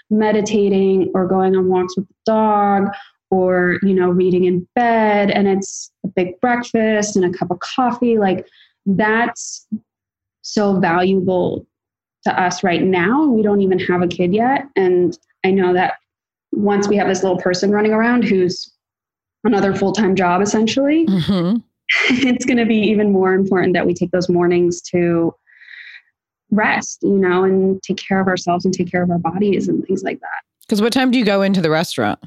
meditating or going on walks with the dog or, you know, reading in bed, and it's a big breakfast and a cup of coffee. Like that's so valuable to us right now. We don't even have a kid yet. And I know that once we have this little person running around who's another full-time job, essentially, mm-hmm. it's going to be even more important that we take those mornings to rest, you know, and take care of ourselves and take care of our bodies and things like that. Because what time do you go into the restaurant?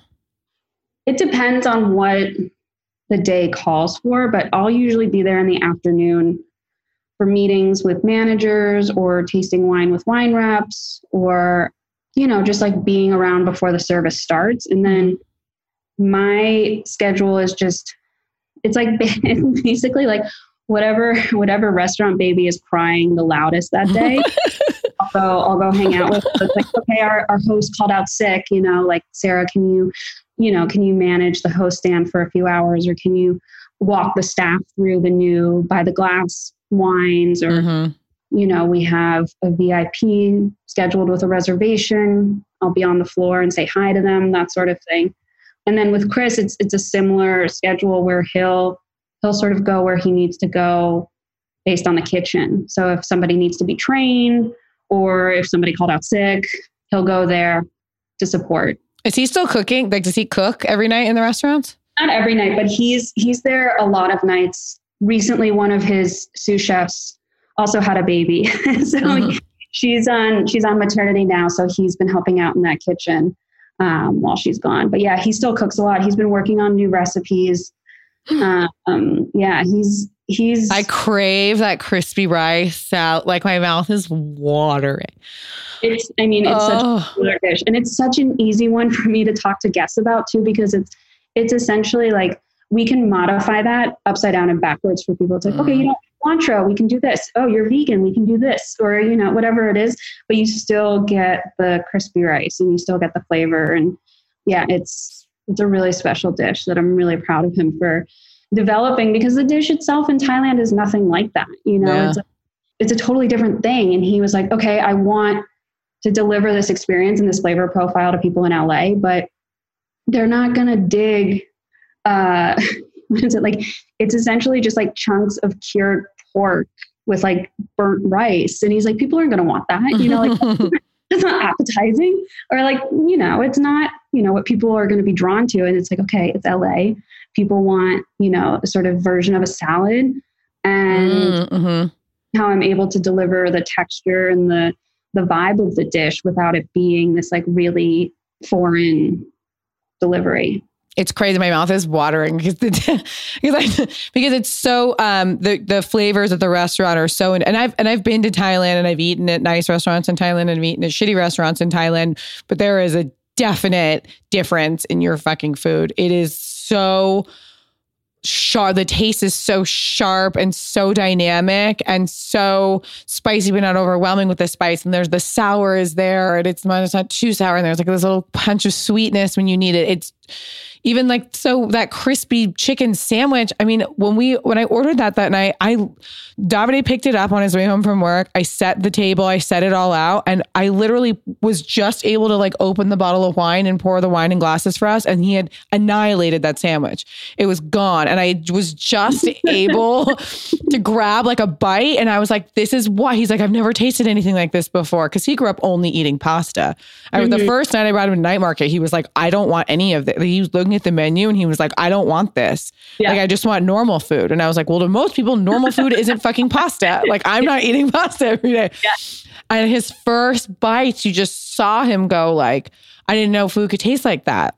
It depends on what the day calls for, but I'll usually be there in the afternoon for meetings with managers or tasting wine with wine reps or, you know, just like being around before the service starts. And then my schedule is just, it's like basically like whatever, whatever restaurant baby is crying the loudest that day, I'll go, I'll go hang out with. It's like, okay, our, our host called out sick, you know, like, Sarah, can you, you know, can you manage the host stand for a few hours, or can you walk the staff through the new by the glass wines, or mm-hmm. you know, we have a V I P scheduled with a reservation, I'll be on the floor and say hi to them, that sort of thing. And then with Chris, it's it's a similar schedule where he'll he'll sort of go where he needs to go based on the kitchen. So if somebody needs to be trained or if somebody called out sick, he'll go there to support. Is he still cooking? Like, does he cook every night in the restaurants? Not every night, but he's he's there a lot of nights. Recently, one of his sous chefs also had a baby. so mm-hmm. she's on she's on maternity now. So he's been helping out in that kitchen um, while she's gone. But yeah, he still cooks a lot. He's been working on new recipes. Uh, um, yeah, he's he's... I crave that crispy rice salad. Like my mouth is watering. It's, I mean, it's oh. such a popular dish. And it's such an easy one for me to talk to guests about too, because it's, it's essentially like, we can modify that upside down and backwards for people. It's like, mm. okay, you know, cilantro, we can do this. Oh, you're vegan, we can do this. Or, you know, whatever it is, but you still get the crispy rice and you still get the flavor. And yeah, it's, it's a really special dish that I'm really proud of him for developing, because the dish itself in Thailand is nothing like that. You know, yeah. it's, a, it's a totally different thing. And he was like, okay, I want to deliver this experience and this flavor profile to people in L A, but they're not going to dig, uh, what is it? Like, it's essentially just like chunks of cured pork with like burnt rice. And he's like, people aren't going to want that, you know, like that's not appetizing, or like, you know, it's not, you know, what people are going to be drawn to. And it's like, okay, it's L A. People want, you know, a sort of version of a salad, and mm-hmm. how I'm able to deliver the texture and the, the vibe of the dish without it being this like really foreign delivery. It's crazy. My mouth is watering because the, because, I, because it's so, um, the, the flavors at the restaurant are so, and I've, and I've been to Thailand and I've eaten at nice restaurants in Thailand and I've eaten at shitty restaurants in Thailand, but there is a definite difference in your fucking food. It is so sharp. The taste is so sharp and so dynamic and so spicy, but not overwhelming with the spice. And there's the sour is there, and it's not, it's not too sour. And there's like this little punch of sweetness when you need it. It's, even like, so that crispy chicken sandwich. I mean, when we, when I ordered that that night, I, Davide picked it up on his way home from work. I set the table, I set it all out. And I literally was just able to like open the bottle of wine and pour the wine in glasses for us. And he had annihilated that sandwich. It was gone. And I was just able to grab like a bite. And I was like, this is what, he's like, I've never tasted anything like this before. Cause he grew up only eating pasta. Mm-hmm. I, the first night I brought him to Night Market, he was like, I don't want any of this. He was looking at the menu and he was like, I don't want this. Yeah. Like, I just want normal food. And I was like, well, to most people, normal food isn't fucking pasta. Like, I'm not eating pasta every day. Yeah. And his first bites, you just saw him go like, I didn't know food could taste like that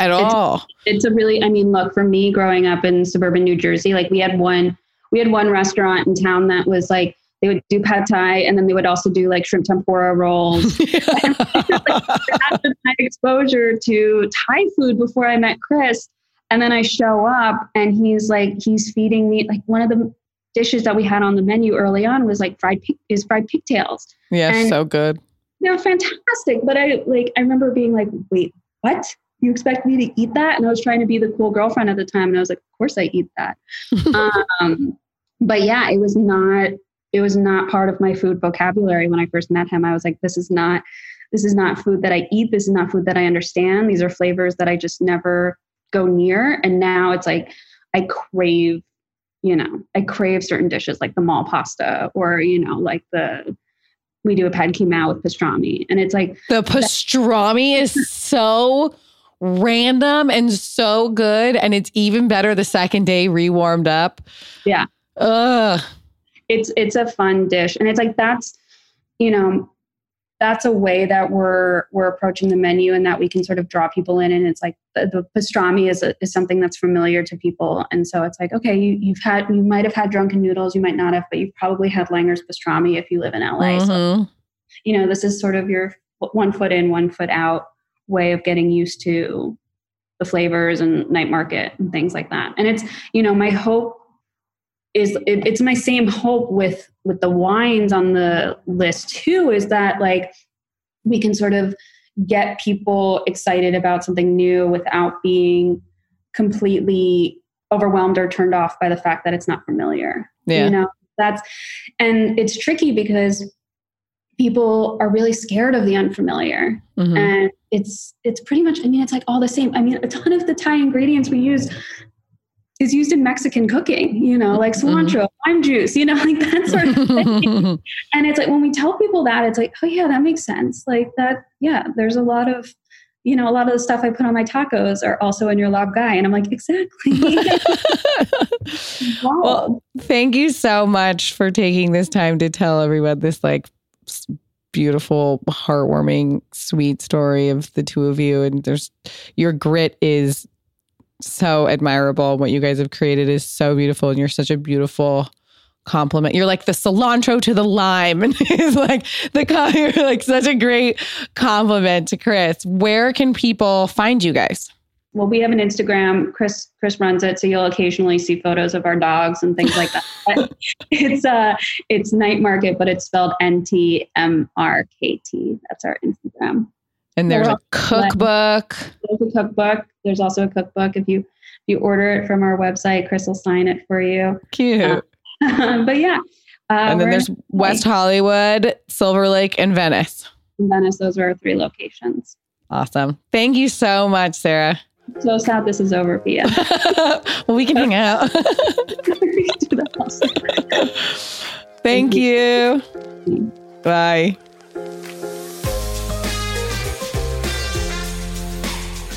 at it's, all. It's a really, I mean, look, for me growing up in suburban New Jersey, like we had one, we had one restaurant in town that was like, they would do pad thai and then they would also do like shrimp tempura rolls. Yeah. That was my exposure to Thai food before I met Chris. And then I show up and he's like, he's feeding me, like one of the dishes that we had on the menu early on was like fried, is fried pigtails. Yeah. And so good. They're fantastic. But I like, I remember being like, wait, what? You expect me to eat that? And I was trying to be the cool girlfriend at the time. And I was like, of course I eat that. um, but yeah, it was not, It was not part of my food vocabulary when I first met him. I was like, this is not, this is not food that I eat. This is not food that I understand. These are flavors that I just never go near. And now it's like, I crave, you know, I crave certain dishes like the mall pasta, or, you know, like the, we do a pad khemao with pastrami. And it's like, the pastrami is so random and so good. And it's even better the second day rewarmed up. Yeah. Ugh. It's, it's a fun dish. And it's like, that's, you know, that's a way that we're, we're approaching the menu and that we can sort of draw people in. And it's like the, the pastrami is, a, is something that's familiar to people. And so it's like, okay, you, you've had, you might've had drunken noodles. You might not have, but you've probably had Langer's pastrami if you live in L A. Mm-hmm. So, you know, this is sort of your one foot in, one foot out way of getting used to the flavors and Night Market and things like that. And it's, you know, my hope is it, it's my same hope with, with the wines on the list too, is that like we can sort of get people excited about something new without being completely overwhelmed or turned off by the fact that it's not familiar. Yeah. You know, that's, and it's tricky because people are really scared of the unfamiliar. Mm-hmm. And it's, it's pretty much, I mean, it's like all the same. I mean, a ton of the Thai ingredients we use is used in Mexican cooking, you know, like cilantro, mm-hmm. lime juice, you know, like that sort of thing. And it's like, when we tell people that, it's like, oh yeah, that makes sense. Like that, yeah, there's a lot of, you know, a lot of the stuff I put on my tacos are also in your lab guy. And I'm like, exactly. Wow. Well, thank you so much for taking this time to tell everyone this like beautiful, heartwarming, sweet story of the two of you. And there's, your grit is so admirable. What you guys have created is so beautiful, and you're such a beautiful compliment. You're like the cilantro to the lime, and it's like the you're like such a great compliment to Chris. Where can people find you guys? Well, we have an Instagram. Chris Chris runs it, so you'll occasionally see photos of our dogs and things like that. But it's uh, it's Night Market, but it's spelled N T M R K T. That's our Instagram. And there's a cookbook. There's a cookbook. There's also a cookbook. If you if you order it from our website, Chris will sign it for you. Cute. Uh, but yeah. Uh, and then there's West Hollywood, Silver Lake, and Venice. And Venice, those are our three locations. Awesome. Thank you so much, Sarah. So sad this is over, Pia. Well, we can hang out. Thank you. Bye.